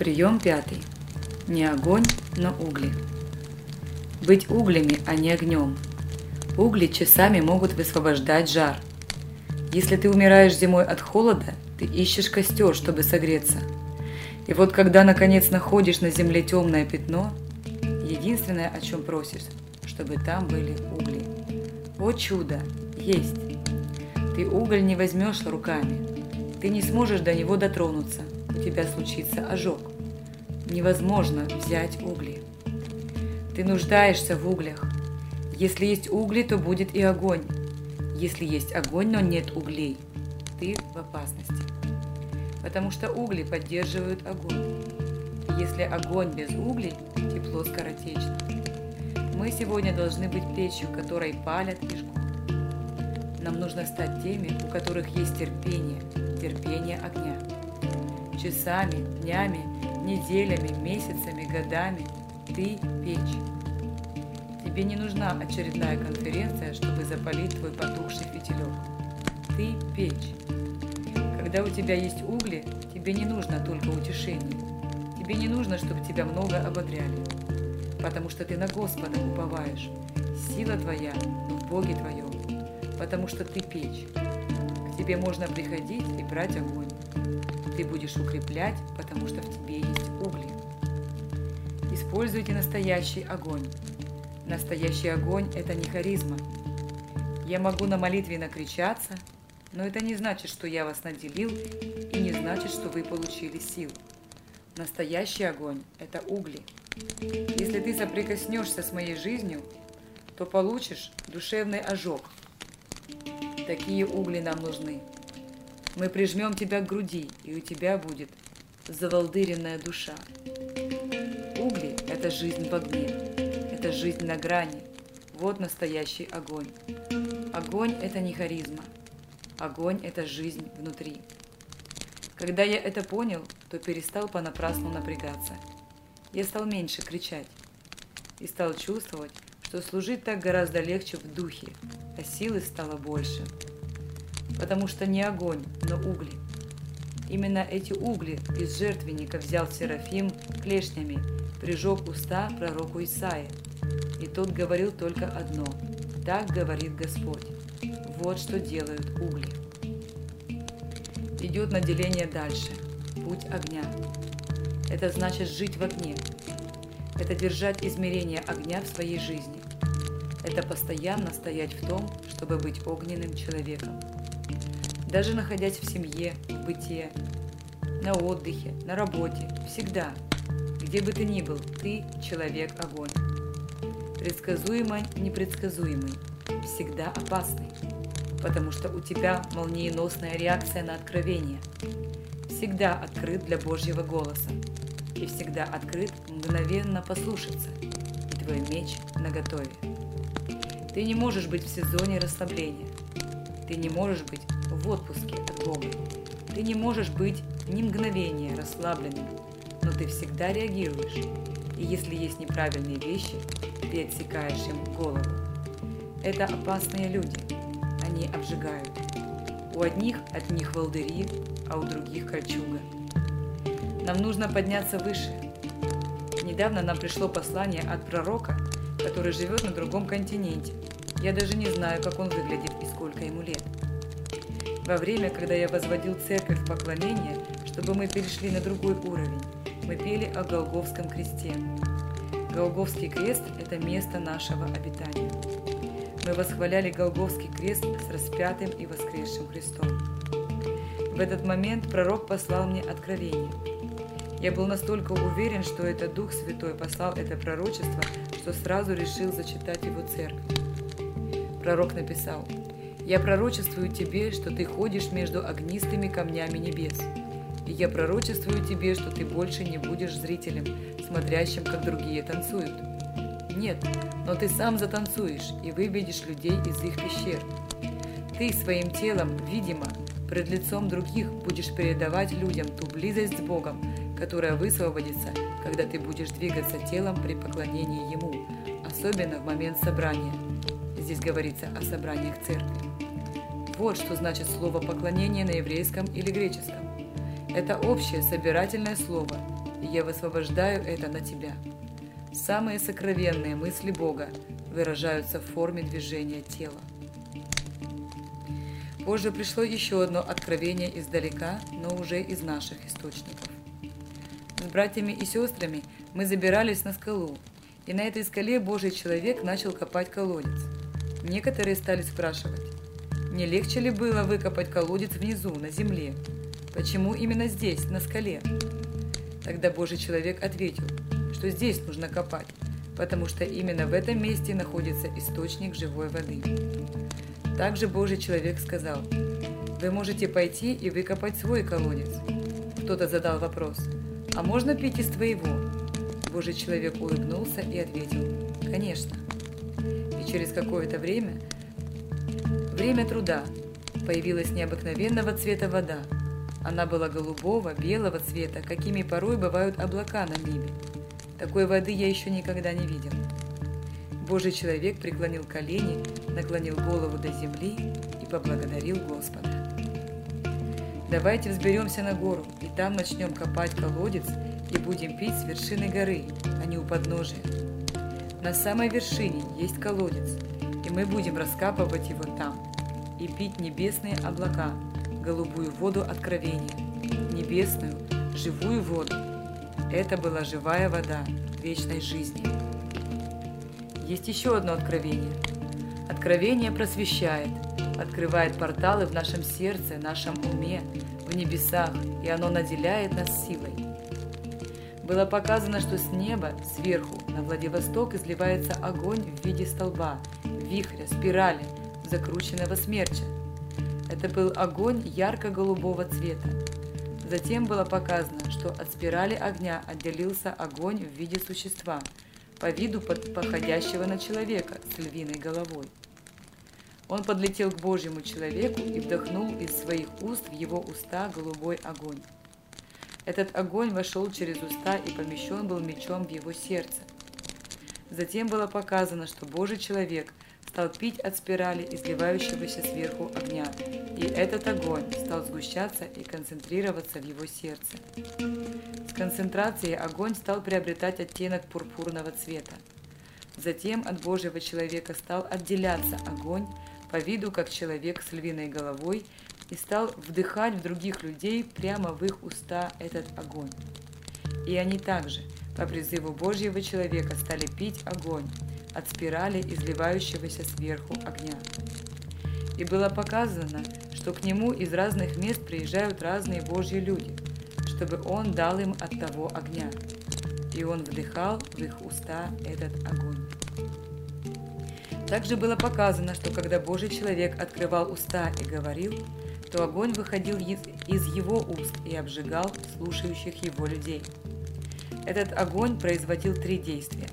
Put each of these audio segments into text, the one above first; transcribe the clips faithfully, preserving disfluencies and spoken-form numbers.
Прием пятый. Не огонь, но угли. Быть углями, а не огнем. Угли часами могут высвобождать жар. Если ты умираешь зимой от холода, ты ищешь костер, чтобы согреться. И вот когда наконец находишь на земле темное пятно, единственное, о чем просишь, чтобы там были угли. О чудо! Есть! Ты уголь не возьмешь руками. Ты не сможешь до него дотронуться. У тебя случится ожог. Невозможно взять угли. Ты нуждаешься в углях. Если есть угли, то будет и огонь. Если есть огонь, но нет углей, ты в опасности. Потому что угли поддерживают огонь. И если огонь без углей, тепло скоротечно. Мы сегодня должны быть печью, которой палят и жгут. Нам нужно стать теми, у которых есть терпение, терпение огня. Часами, днями, неделями, месяцами, годами ты печь. Тебе не нужна очередная конференция, чтобы запалить твой потухший фитилек. Ты печь. Когда у тебя есть угли, тебе не нужно только утешение. Тебе не нужно, чтобы тебя много ободряли. Потому что ты на Господа уповаешь. Сила твоя в Боге твоем. Потому что ты печь. К тебе можно приходить и брать огонь. Ты будешь укреплять, потому что в тебе есть угли. Используйте настоящий огонь. Настоящий огонь – это не харизма. Я могу на молитве накричаться, но это не значит, что я вас наделил, и не значит, что вы получили силу. Настоящий огонь – это угли. Если ты соприкоснешься с моей жизнью, то получишь душевный ожог. Такие угли нам нужны. Мы прижмем тебя к груди, и у тебя будет заволдыренная душа. Угли – это жизнь в огне, это жизнь на грани. Вот настоящий огонь. Огонь – это не харизма. Огонь – это жизнь внутри. Когда я это понял, то перестал понапрасну напрягаться. Я стал меньше кричать и стал чувствовать, что служить так гораздо легче в духе, а силы стало больше. Потому что не огонь, но угли. Именно эти угли из жертвенника взял Серафим клешнями, прижег уста пророку Исаии. И тот говорил только одно: «Так говорит Господь». Вот что делают угли. Идет наделение дальше. Путь огня. Это значит жить в огне. Это держать измерение огня в своей жизни. Это постоянно стоять в том, чтобы быть огненным человеком. Даже находясь в семье, в бытие, на отдыхе, на работе, всегда, где бы ты ни был, ты человек-огонь. Предсказуемый, непредсказуемый, всегда опасный, потому что у тебя молниеносная реакция на откровение. Всегда открыт для Божьего голоса и всегда открыт мгновенно послушаться, и твой меч наготове. Ты не можешь быть в сезоне расслабления, ты не можешь быть в отпуске от Бога. Ты не можешь быть ни мгновения расслабленным, но ты всегда реагируешь, и если есть неправильные вещи, ты отсекаешь им голову. Это опасные люди, они обжигают. У одних от них волдыри, а у других кольчуга. Нам нужно подняться выше. Недавно нам пришло послание от пророка, который живет на другом континенте. Я даже не знаю, как он выглядит и сколько ему лет. Во время, когда я возводил церковь в поклонение, чтобы мы перешли на другой уровень, мы пели о Голгофском кресте. Голгофский крест – это место нашего обитания. Мы восхваляли Голгофский крест с распятым и воскресшим Христом. В этот момент пророк послал мне откровение. Я был настолько уверен, что это Дух Святой послал это пророчество, что сразу решил зачитать его церкви. Пророк написал: «Я пророчествую тебе, что ты ходишь между огнистыми камнями небес. И я пророчествую тебе, что ты больше не будешь зрителем, смотрящим, как другие танцуют. Нет, но ты сам затанцуешь и выведешь людей из их пещер. Ты своим телом, видимо, пред лицом других будешь передавать людям ту близость с Богом, которая высвободится, когда ты будешь двигаться телом при поклонении Ему, особенно в момент собрания». Здесь говорится о собраниях церкви. Вот что значит слово «поклонение» на еврейском или греческом. Это общее собирательное слово, и я высвобождаю это на тебя. Самые сокровенные мысли Бога выражаются в форме движения тела. Позже пришло еще одно откровение издалека, но уже из наших источников. С братьями и сестрами мы забирались на скалу, и на этой скале Божий человек начал копать колодец. Некоторые стали спрашивать, не легче ли было выкопать колодец внизу, на земле? Почему именно здесь, на скале? Тогда Божий человек ответил, что здесь нужно копать, потому что именно в этом месте находится источник живой воды. Также Божий человек сказал, вы можете пойти и выкопать свой колодец. Кто-то задал вопрос, а можно пить из твоего? Божий человек улыбнулся и ответил, конечно. И через какое-то время, время труда, появилась необыкновенного цвета вода. Она была голубого, белого цвета, какими порой бывают облака на небе. Такой воды я еще никогда не видел. Божий человек преклонил колени, наклонил голову до земли и поблагодарил Господа. Давайте взберемся на гору, и там начнем копать колодец и будем пить с вершины горы, а не у подножия. На самой вершине есть колодец, и мы будем раскапывать его там и пить небесные облака, голубую воду откровения, небесную, живую воду. Это была живая вода вечной жизни. Есть еще одно откровение. Откровение просвещает, открывает порталы в нашем сердце, нашем уме, в небесах, и оно наделяет нас силой. Было показано, что с неба, сверху, на Владивосток изливается огонь в виде столба, вихря, спирали, закрученного смерча. Это был огонь ярко-голубого цвета. Затем было показано, что от спирали огня отделился огонь в виде существа, по виду походящего на человека с львиной головой. Он подлетел к Божьему человеку и вдохнул из своих уст в его уста голубой огонь. Этот огонь вошел через уста и помещен был мечом в его сердце. Затем было показано, что Божий человек стал пить от спирали, изливающегося сверху огня, и этот огонь стал сгущаться и концентрироваться в его сердце. С концентрацией огонь стал приобретать оттенок пурпурного цвета. Затем от Божьего человека стал отделяться огонь, по виду как человек с львиной головой, и стал вдыхать в других людей прямо в их уста этот огонь. И они также, по призыву Божьего человека, стали пить огонь от спирали, изливающегося сверху огня. И было показано, что к нему из разных мест приезжают разные Божьи люди, чтобы он дал им от того огня. И он вдыхал в их уста этот огонь. Также было показано, что когда Божий человек открывал уста и говорил, то огонь выходил из его уст и обжигал слушающих его людей. Этот огонь производил три действия.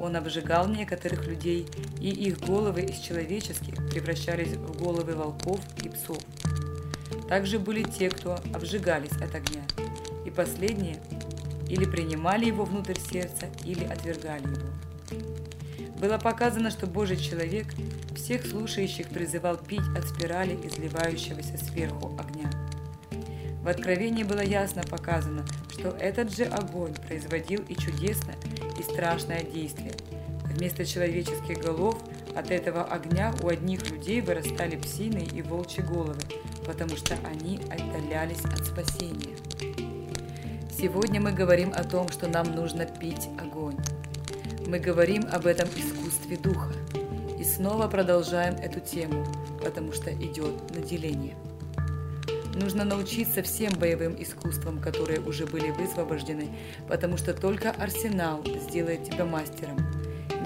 Он обжигал некоторых людей, и их головы из человеческих превращались в головы волков и псов. Также были те, кто обжигались от огня, и последние или принимали его внутрь сердца, или отвергали его. Было показано, что Божий человек всех слушающих призывал пить от спирали, изливающегося сверху огня. В Откровении было ясно показано, что этот же огонь производил и чудесное, и страшное действие. Вместо человеческих голов от этого огня у одних людей вырастали псины и волчьи головы, потому что они отдалялись от спасения. Сегодня мы говорим о том, что нам нужно пить огонь. Мы говорим об этом искусстве духа и снова продолжаем эту тему, потому что идет наделение. Нужно научиться всем боевым искусствам, которые уже были высвобождены, потому что только арсенал сделает тебя мастером.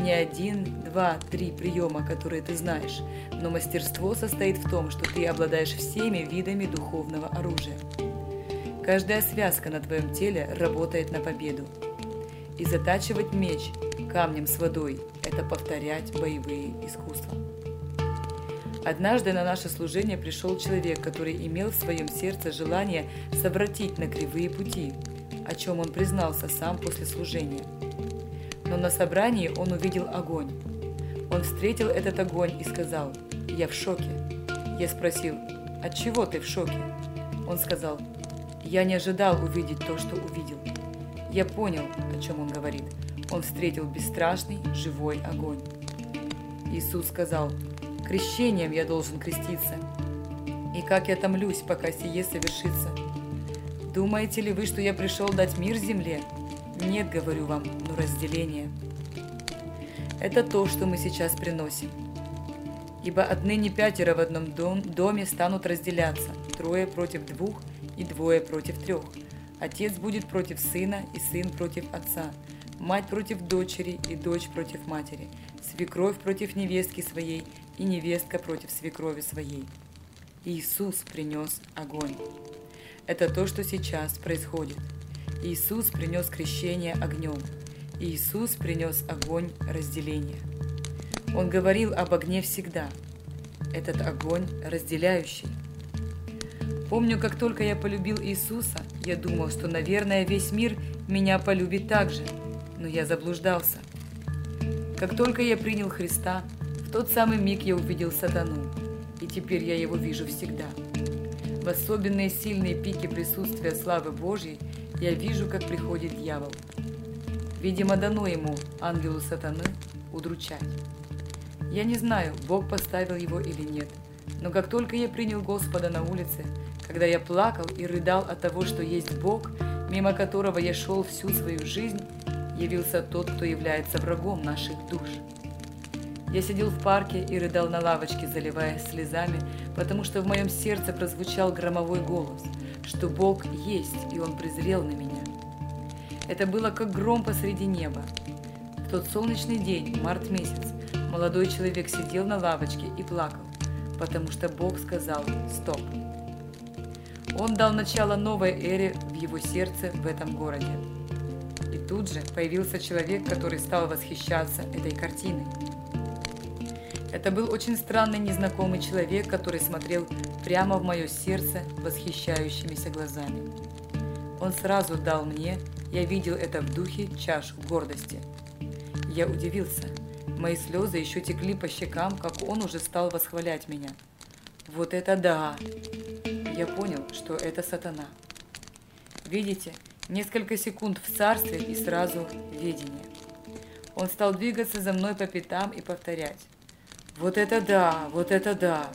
Не один, два, три приема, которые ты знаешь, но мастерство состоит в том, что ты обладаешь всеми видами духовного оружия. Каждая связка на твоем теле работает на победу. И затачивать меч камнем с водой – это повторять боевые искусства. Однажды на наше служение пришел человек, который имел в своем сердце желание совратить на кривые пути, о чем он признался сам после служения. Но на собрании он увидел огонь. Он встретил этот огонь и сказал: «Я в шоке». Я спросил: «От чего ты в шоке?» Он сказал: «Я не ожидал увидеть то, что увидел. Я понял, о чем он говорит. Он встретил бесстрашный живой огонь. Иисус сказал: «Крещением я должен креститься, и как я томлюсь, пока сие совершится. Думаете ли вы, что я пришел дать мир земле? Нет, говорю вам, но разделение». Это то, что мы сейчас приносим. Ибо отныне пятеро в одном дом, доме станут разделяться, трое против двух и двое против трех. Отец будет против сына, и сын против отца, мать против дочери, и дочь против матери, свекровь против невестки своей, и невестка против свекрови своей. Иисус принес огонь. Это то, что сейчас происходит. Иисус принес крещение огнем. Иисус принес огонь разделения. Он говорил об огне всегда. Этот огонь разделяющий. Помню, как только я полюбил Иисуса, я думал, что, наверное, весь мир меня полюбит так же, но я заблуждался. Как только я принял Христа, в тот самый миг я увидел сатану, и теперь я его вижу всегда. В особенные сильные пики присутствия славы Божьей я вижу, как приходит дьявол. Видимо, дано ему, ангелу сатаны, удручать. Я не знаю, Бог поставил его или нет, но как только я принял Господа на улице, когда я плакал и рыдал от того, что есть Бог, мимо которого я шел всю свою жизнь, явился тот, кто является врагом наших душ. Я сидел в парке и рыдал на лавочке, заливаясь слезами, потому что в моем сердце прозвучал громовой голос, что Бог есть, и Он призрел на меня. Это было как гром посреди неба. В тот солнечный день, март месяц, молодой человек сидел на лавочке и плакал, потому что Бог сказал «Стоп». Он дал начало новой эре в его сердце в этом городе. И тут же появился человек, который стал восхищаться этой картиной. Это был очень странный незнакомый человек, который смотрел прямо в мое сердце восхищающимися глазами. Он сразу дал мне, я видел это в духе, чашу гордости. Я удивился. Мои слезы еще текли по щекам, как он уже стал восхвалять меня. Вот это да! Я понял, что это сатана. Видите, несколько секунд в царстве и сразу видение. Он стал двигаться за мной по пятам и повторять. Вот это да! Вот это да!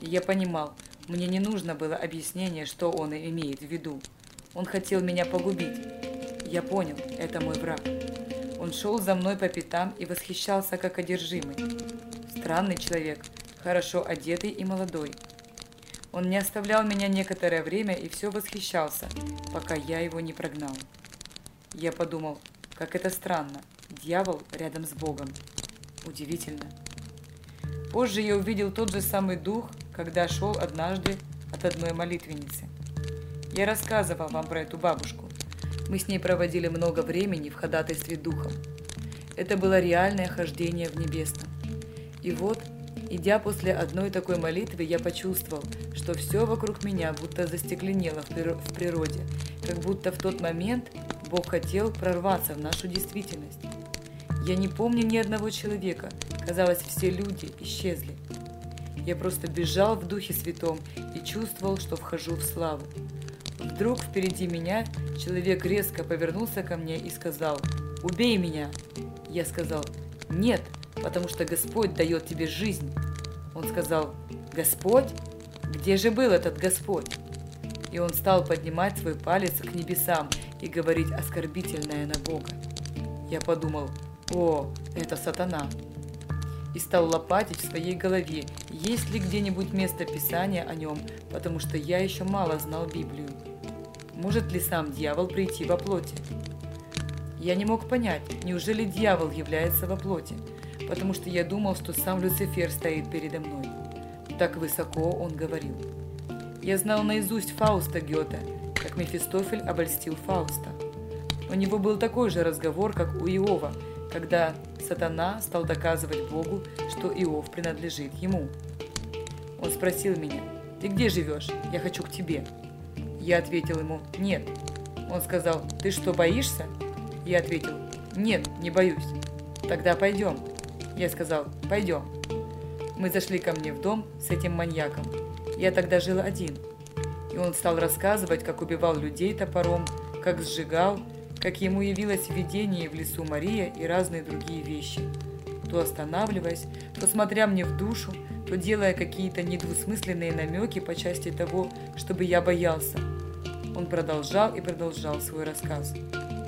И я понимал, мне не нужно было объяснение, что он имеет в виду. Он хотел меня погубить. Я понял, это мой враг. Он шел за мной по пятам и восхищался, как одержимый. Странный человек, хорошо одетый и молодой. Он не оставлял меня некоторое время и все восхищался, пока я его не прогнал. Я подумал, как это странно, дьявол рядом с Богом. Удивительно. Позже я увидел тот же самый дух, когда шел однажды от одной молитвенницы. Я рассказывал вам про эту бабушку. Мы с ней проводили много времени в ходатайстве духом. Это было реальное хождение в небесном. И вот, идя после одной такой молитвы, я почувствовал, что все вокруг меня будто застекленело в природе, как будто в тот момент Бог хотел прорваться в нашу действительность. Я не помню ни одного человека, казалось, все люди исчезли. Я просто бежал в Духе Святом и чувствовал, что вхожу в славу. Вдруг впереди меня человек резко повернулся ко мне и сказал: «Убей меня!» Я сказал: «Нет, потому что Господь дает тебе жизнь». Он сказал: «Господь? Где же был этот Господь?» И он стал поднимать свой палец к небесам и говорить оскорбительное на Бога. Я подумал: «О, это сатана!» И стал лопатить в своей голове, есть ли где-нибудь место Писания о нем, потому что я еще мало знал Библию. Может ли сам дьявол прийти во плоти? Я не мог понять, неужели дьявол является во плоти, потому что я думал, что сам Люцифер стоит передо мной. Так высоко он говорил. Я знал наизусть Фауста Гёте, как Мефистофель обольстил Фауста. У него был такой же разговор, как у Иова, когда сатана стал доказывать Богу, что Иов принадлежит ему. Он спросил меня: «Ты где живешь? Я хочу к тебе». Я ответил ему: «Нет». Он сказал: «Ты что, боишься?» Я ответил: «Нет, не боюсь». «Тогда пойдем». Я сказал: «Пойдем». Мы зашли ко мне в дом с этим маньяком. Я тогда жил один. И он стал рассказывать, как убивал людей топором, как сжигал, как ему явилось видение в лесу Мария и разные другие вещи, то останавливаясь, то смотря мне в душу, то делая какие-то недвусмысленные намеки по части того, чтобы я боялся. Он продолжал и продолжал свой рассказ,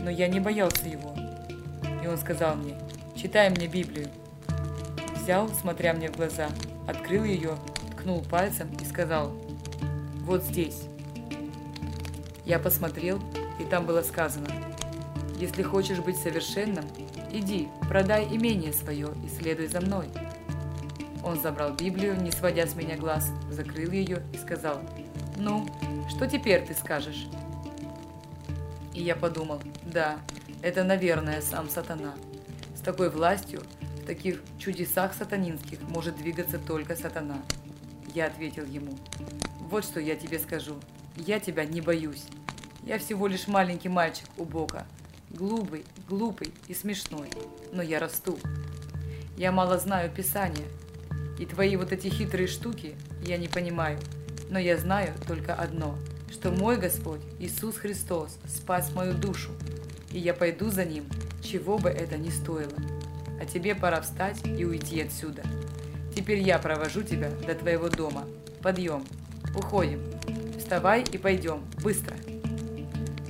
но я не боялся его. И он сказал мне: «Читай мне Библию». Взял, смотря мне в глаза, открыл ее, ткнул пальцем и сказал: «Вот здесь». Я посмотрел, и там было сказано: «Если хочешь быть совершенным, иди, продай имение свое и следуй за мной». Он забрал Библию, не сводя с меня глаз, закрыл ее и сказал: «Ну, что теперь ты скажешь?» И я подумал: да, это, наверное, сам сатана. С такой властью, в таких чудесах сатанинских может двигаться только сатана. Я ответил ему: «Вот что я тебе скажу. Я тебя не боюсь. Я всего лишь маленький мальчик у Бога. Глупый, глупый и смешной. Но я расту. Я мало знаю Писания. И твои вот эти хитрые штуки я не понимаю. Но я знаю только одно, что мой Господь Иисус Христос спас мою душу, и я пойду за Ним, чего бы это ни стоило. А тебе пора встать и уйти отсюда. Теперь я провожу тебя до твоего дома. Подъем, уходим, вставай и пойдем, быстро».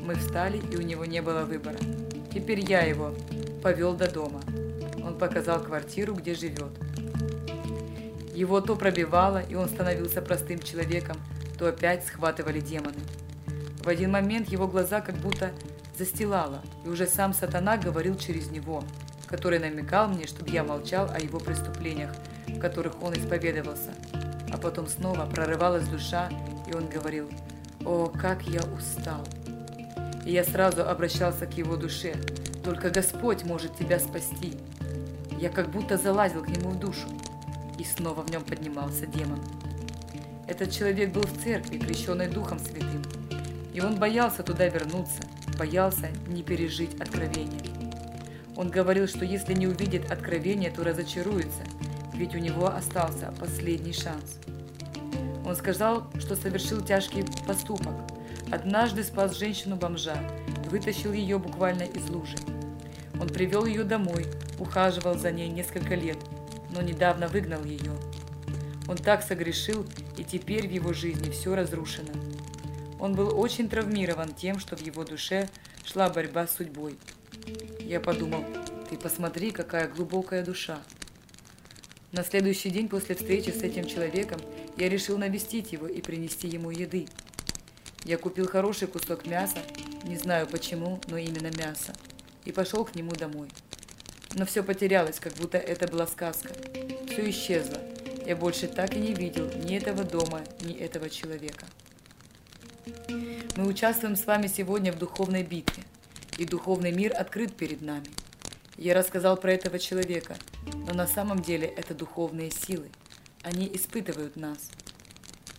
Мы встали, и у него не было выбора. Теперь я его повел до дома. Он показал квартиру, где живет. Его то пробивало, и он становился простым человеком, то опять схватывали демоны. В один момент его глаза как будто застилало, и уже сам сатана говорил через него, который намекал мне, чтобы я молчал о его преступлениях, в которых он исповедовался. А потом снова прорывалась душа, и он говорил: «О, как я устал!» И я сразу обращался к его душе: «Только Господь может тебя спасти!» Я как будто залазил к нему в душу. И снова в нем поднимался демон. Этот человек был в церкви, крещенный Духом Святым, и он боялся туда вернуться, боялся не пережить откровение. Он говорил, что если не увидит откровение, то разочаруется, ведь у него остался последний шанс. Он сказал, что совершил тяжкий поступок. Однажды спас женщину-бомжа, вытащил ее буквально из лужи. Он привел ее домой, ухаживал за ней несколько лет, но недавно выгнал ее. Он так согрешил, и теперь в его жизни все разрушено. Он был очень травмирован тем, что в его душе шла борьба с судьбой. Я подумал: ты посмотри, какая глубокая душа. На следующий день после встречи с этим человеком я решил навестить его и принести ему еды. Я купил хороший кусок мяса, не знаю почему, но именно мясо, и пошел к нему домой. Но все потерялось, как будто это была сказка. Все исчезло. Я больше так и не видел ни этого дома, ни этого человека. Мы участвуем с вами сегодня в духовной битве, и духовный мир открыт перед нами. Я рассказал про этого человека, но на самом деле это духовные силы. Они испытывают нас.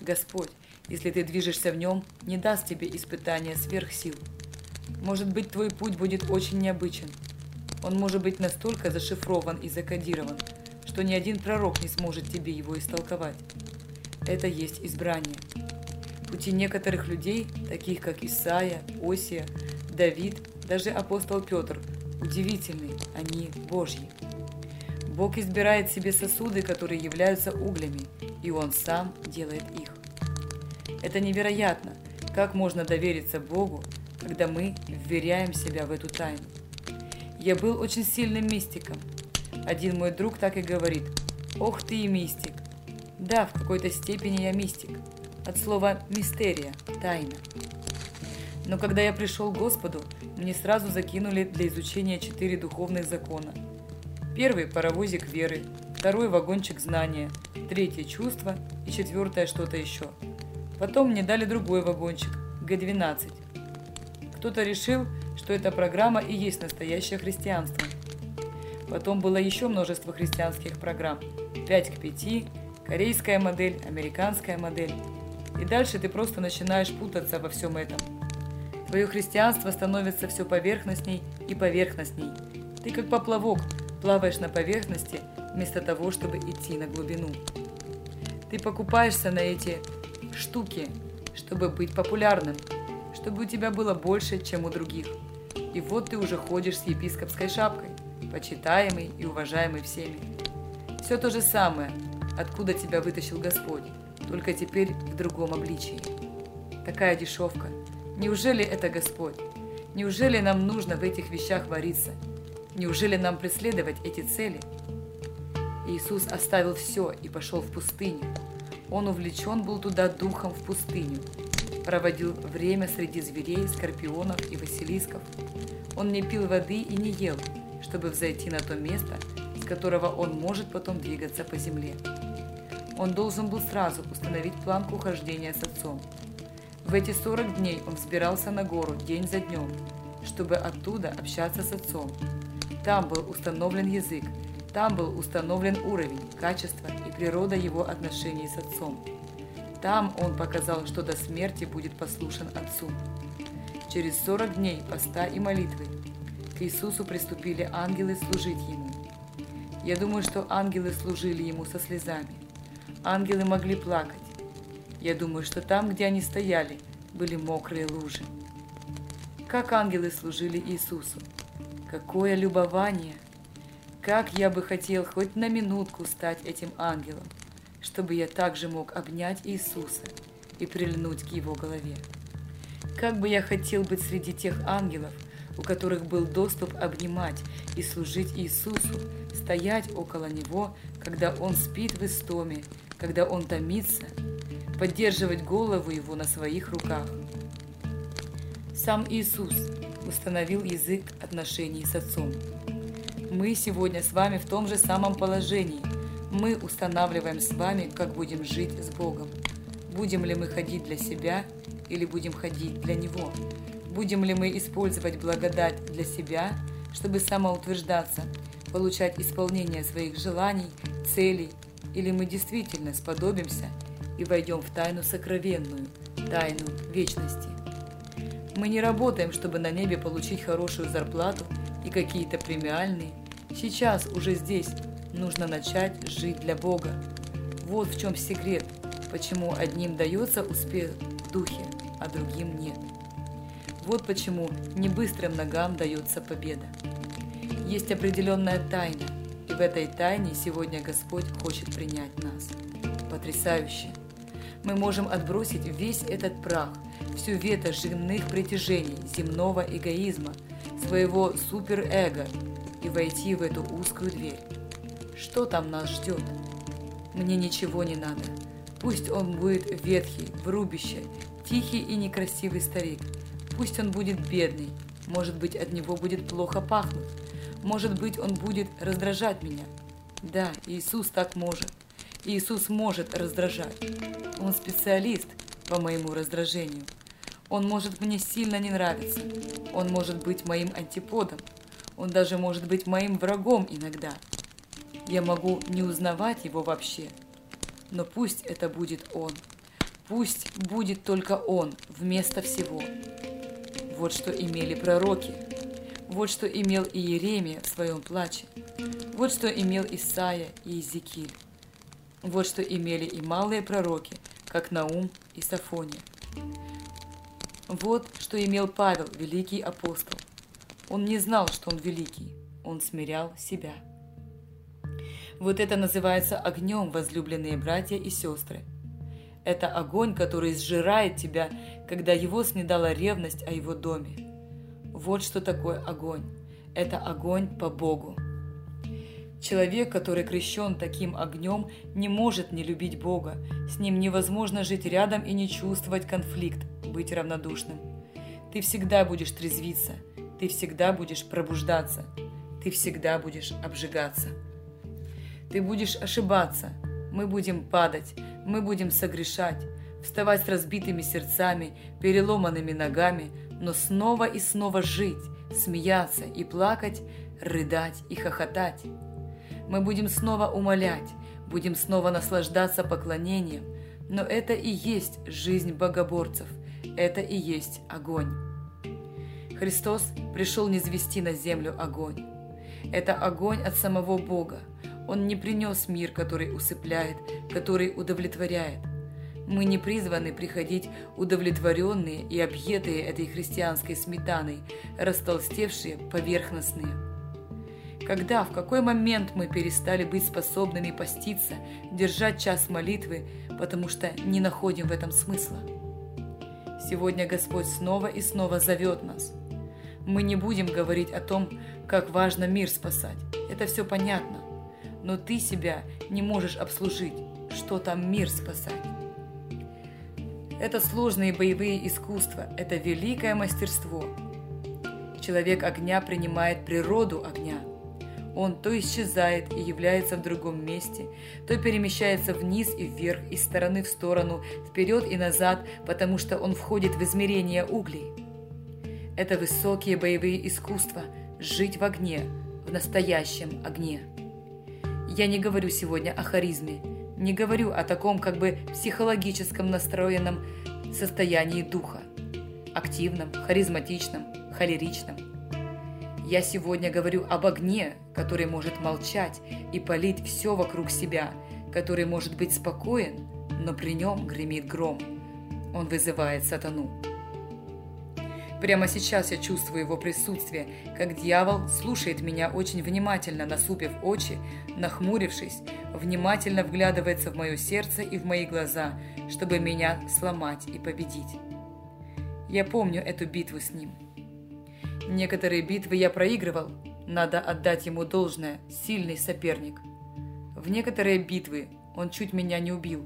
Господь, если ты движешься в нем, не даст тебе испытания сверх сил. Может быть, твой путь будет очень необычен. Он может быть настолько зашифрован и закодирован, что ни один пророк не сможет тебе его истолковать. Это есть избрание. Пути некоторых людей, таких как Исаия, Осия, Давид, даже апостол Петр, удивительны, они Божьи. Бог избирает себе сосуды, которые являются углями, и Он сам делает их. Это невероятно, как можно довериться Богу, когда мы вверяем себя в эту тайну. Я был очень сильным мистиком. Один мой друг так и говорит: «Ох ты и мистик». Да, в какой-то степени я мистик. От слова «мистерия» – тайна. Но когда я пришел к Господу, мне сразу закинули для изучения четыре духовных закона. Первый – паровозик веры, второй – вагончик знания, третье – чувство и четвертое – что-то еще. Потом мне дали другой вагончик – Г двенадцать. Кто-то решил, что эта программа и есть настоящее христианство. Потом было еще множество христианских программ: пять к пяти, корейская модель, американская модель. И дальше ты просто начинаешь путаться во всем этом. Твое христианство становится все поверхностней и поверхностней. Ты как поплавок плаваешь на поверхности, вместо того, чтобы идти на глубину. Ты покупаешься на эти штуки, чтобы быть популярным, чтобы у тебя было больше, чем у других. и вот ты уже ходишь с епископской шапкой, почитаемый и уважаемый всеми. Все то же самое, откуда тебя вытащил Господь, только теперь в другом обличии. Такая дешевка. Неужели это Господь? Неужели нам нужно в этих вещах вариться? Неужели нам преследовать эти цели? Иисус оставил все и пошел в пустыню. Он увлечен был туда духом в пустыню. Проводил время среди зверей, скорпионов и василисков. Он не пил воды и не ел, чтобы взойти на то место, с которого он может потом двигаться по земле. Он должен был сразу установить планку хождения с Отцом. В эти сорок дней он взбирался на гору день за днем, чтобы оттуда общаться с Отцом. Там был установлен язык, там был установлен уровень, качество и природа его отношений с Отцом. Там он показал, что до смерти будет послушен Отцу. Через сорок дней поста и молитвы к Иисусу приступили ангелы служить Ему. Я думаю, что ангелы служили Ему со слезами. Ангелы могли плакать. Я думаю, что там, где они стояли, были мокрые лужи. Как ангелы служили Иисусу! Какое любование! Как я бы хотел хоть на минутку стать этим ангелом, чтобы я также мог обнять Иисуса и прильнуть к Его голове. Как бы я хотел быть среди тех ангелов, у которых был доступ обнимать и служить Иисусу, стоять около Него, когда Он спит в истоме, когда Он томится, поддерживать голову Его на своих руках. Сам Иисус установил язык отношений с Отцом. Мы сегодня с вами в том же самом положении. Мы устанавливаем с вами, как будем жить с Богом. Будем ли мы ходить для себя или будем ходить для Него? Будем ли мы использовать благодать для себя, чтобы самоутверждаться, получать исполнение своих желаний, целей, или мы действительно сподобимся и войдем в тайну сокровенную, тайну вечности. Мы не работаем, чтобы на небе получить хорошую зарплату и какие-то премиальные. Сейчас, уже здесь, нужно начать жить для Бога. Вот в чем секрет, почему одним дается успех в духе, а другим нет. Вот почему не быстрым ногам дается победа. Есть определенная тайна, и в этой тайне сегодня Господь хочет принять нас. Потрясающе! Мы можем отбросить весь этот прах, всю ветошь земных притяжений, земного эгоизма, своего суперэго и войти в эту узкую дверь. Что там нас ждет? Мне ничего не надо. Пусть он будет ветхий, в рубище, тихий и некрасивый старик. Пусть он будет бедный, может быть, от него будет плохо пахнуть. Может быть, он будет раздражать меня. Да, Иисус так может. Иисус может раздражать. Он специалист по моему раздражению. Он может мне сильно не нравиться. Он может быть моим антиподом. Он даже может быть моим врагом иногда. Я могу не узнавать его вообще. Но пусть это будет он. Пусть будет только он вместо всего. Вот что имели пророки. Вот что имел Иеремия в своем плаче. Вот что имел Исаия и Иезекииль. Вот что имели и малые пророки, как Наум и Софония. Вот что имел Павел, великий апостол. Он не знал, что он великий, он смирял себя. Вот это называется огнем, возлюбленные братья и сестры. Это огонь, который сжирает тебя, когда его снедала ревность о его доме. Вот что такое огонь. Это огонь по Богу. Человек, который крещен таким огнем, не может не любить Бога. С ним невозможно жить рядом и не чувствовать конфликт, быть равнодушным. Ты всегда будешь трезвиться, ты всегда будешь пробуждаться, ты всегда будешь обжигаться. Ты будешь ошибаться, мы будем падать, мы будем согрешать, вставать с разбитыми сердцами, переломанными ногами, но снова и снова жить, смеяться и плакать, рыдать и хохотать. Мы будем снова умолять, будем снова наслаждаться поклонением, но это и есть жизнь богоборцев, это и есть огонь. Христос пришел низвести на землю огонь. Это огонь от самого Бога. Он не принес мир, который усыпляет, который удовлетворяет. Мы не призваны приходить удовлетворенные и объятые этой христианской сметаной, растолстевшие, поверхностные. Когда, в какой момент мы перестали быть способными поститься, держать час молитвы, потому что не находим в этом смысла? Сегодня Господь снова и снова зовет нас. Мы не будем говорить о том, как важно мир спасать. Это все понятно. Но ты себя не можешь обслужить. Что там мир спасать? Это сложные боевые искусства, это великое мастерство. Человек огня принимает природу огня. Он то исчезает и является в другом месте, то перемещается вниз и вверх, из стороны в сторону, вперед и назад, потому что он входит в измерение углей. Это высокие боевые искусства – жить в огне, в настоящем огне. Я не говорю сегодня о харизме, не говорю о таком как бы психологическом настроенном состоянии духа, активном, харизматичном, холеричном. Я сегодня говорю об огне, который может молчать и палить все вокруг себя, который может быть спокоен, но при нем гремит гром. Он вызывает сатану. Прямо сейчас я чувствую его присутствие, как дьявол слушает меня очень внимательно, насупив очи, нахмурившись, внимательно вглядывается в мое сердце и в мои глаза, чтобы меня сломать и победить. Я помню эту битву с ним. Некоторые битвы я проигрывал, надо отдать ему должное, сильный соперник. В некоторые битвы он чуть меня не убил,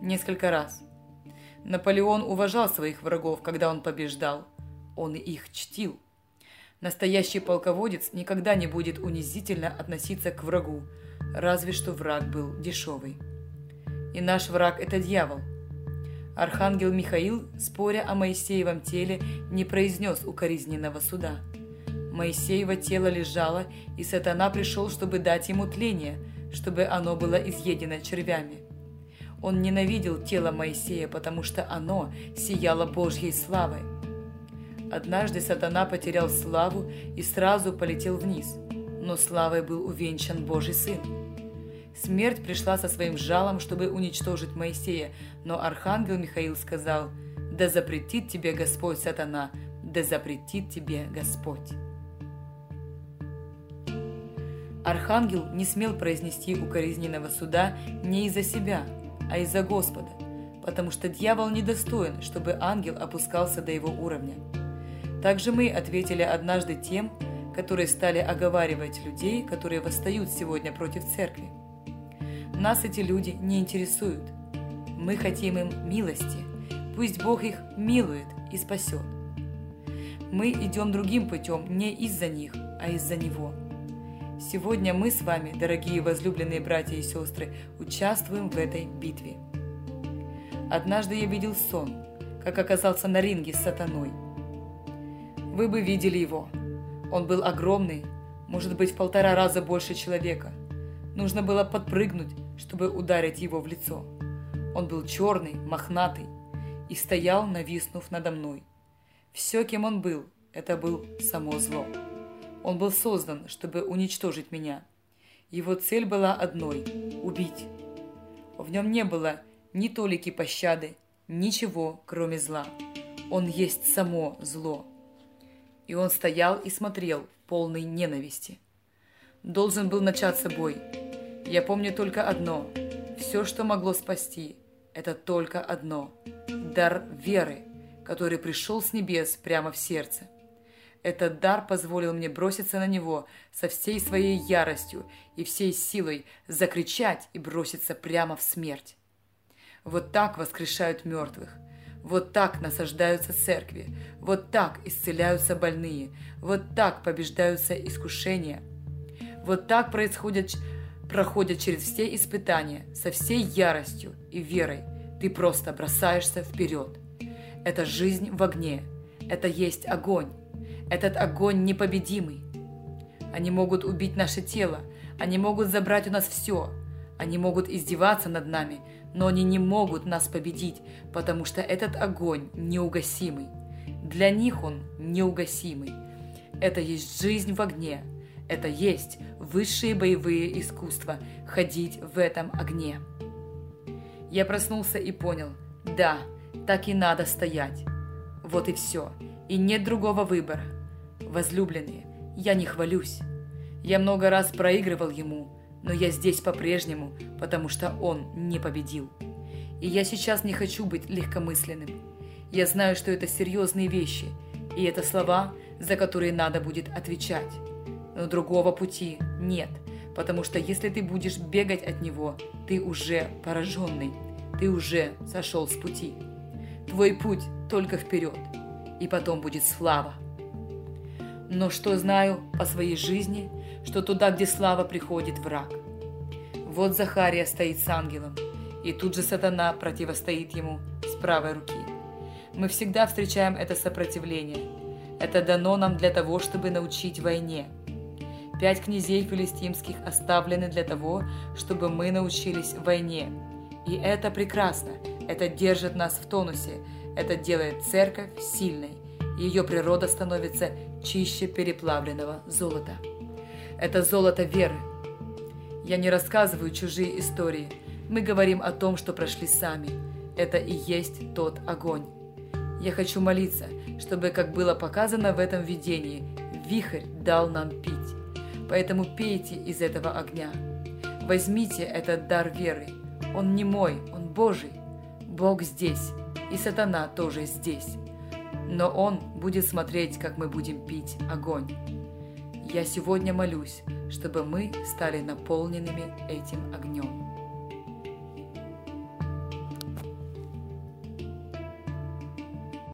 несколько раз. Наполеон уважал своих врагов, когда он побеждал. Он их чтил. Настоящий полководец никогда не будет унизительно относиться к врагу, разве что враг был дешевый. И наш враг – это дьявол. Архангел Михаил, споря о Моисеевом теле, не произнес укоризненного суда. Моисеево тело лежало, и сатана пришел, чтобы дать ему тление, чтобы оно было изъедено червями. Он ненавидел тело Моисея, потому что оно сияло Божьей славой. Однажды сатана потерял славу и сразу полетел вниз, но славой был увенчан Божий Сын. Смерть пришла со своим жалом, чтобы уничтожить Моисея, но архангел Михаил сказал: «Да запретит тебе Господь, сатана, да запретит тебе Господь». Архангел не смел произнести укоризненного суда не из-за себя, а из-за Господа, потому что дьявол недостоин, чтобы ангел опускался до его уровня. Также мы ответили однажды тем, которые стали оговаривать людей, которые восстают сегодня против церкви. Нас эти люди не интересуют. Мы хотим им милости. Пусть Бог их милует и спасет. Мы идем другим путем не из-за них, а из-за Него. Сегодня мы с вами, дорогие возлюбленные братья и сестры, участвуем в этой битве. Однажды я видел сон, как оказался на ринге с сатаной. Вы бы видели его. Он был огромный, может быть, в полтора раза больше человека. Нужно было подпрыгнуть, чтобы ударить его в лицо. Он был черный, мохнатый и стоял, нависнув надо мной. Все, кем он был, это был само зло. Он был создан, чтобы уничтожить меня. Его цель была одной – убить. В нем не было ни толики пощады, ничего, кроме зла. Он есть само зло. И он стоял и смотрел, полный ненависти. Должен был начаться бой. Я помню только одно. Все, что могло спасти, это только одно. Дар веры, который пришел с небес прямо в сердце. Этот дар позволил мне броситься на него со всей своей яростью и всей силой, закричать и броситься прямо в смерть. Вот так воскрешают мертвых. Вот так насаждаются церкви, вот так исцеляются больные, вот так побеждаются искушения. Вот так происходят, проходят через все испытания, со всей яростью и верой. Ты просто бросаешься вперед. Это жизнь в огне, это есть огонь, этот огонь непобедимый. Они могут убить наше тело, они могут забрать у нас все, они могут издеваться над нами, но они не могут нас победить, потому что этот огонь неугасимый. Для них он неугасимый. Это есть жизнь в огне. Это есть высшие боевые искусства – ходить в этом огне. Я проснулся и понял, Да, так и надо стоять. Вот и все, и нет другого выбора. Возлюбленные, я не хвалюсь. Я много раз проигрывал ему, но я здесь по-прежнему, потому что он не победил. И я сейчас не хочу быть легкомысленным. Я знаю, что это серьезные вещи, и это слова, за которые надо будет отвечать. Но другого пути нет, потому что если ты будешь бегать от него, ты уже пораженный, ты уже сошел с пути. Твой путь только вперед, и потом будет слава. Но что знаю по своей жизни, что туда, где слава, приходит враг. Вот Захария стоит с ангелом, и тут же сатана противостоит ему с правой руки. Мы всегда встречаем это сопротивление. Это дано нам для того, чтобы научить войне. Пять князей филистимских оставлены для того, чтобы мы научились войне. И это прекрасно, это держит нас в тонусе, это делает церковь сильной. Ее природа становится чище переплавленного золота. Это золото веры. Я не рассказываю чужие истории. Мы говорим о том, что прошли сами. Это и есть тот огонь. Я хочу молиться, чтобы, как было показано в этом видении, вихрь дал нам пить. Поэтому пейте из этого огня. Возьмите этот дар веры. Он не мой, он Божий. Бог здесь, и сатана тоже здесь. Но он будет смотреть, как мы будем пить огонь. Я сегодня молюсь, чтобы мы стали наполненными этим огнем.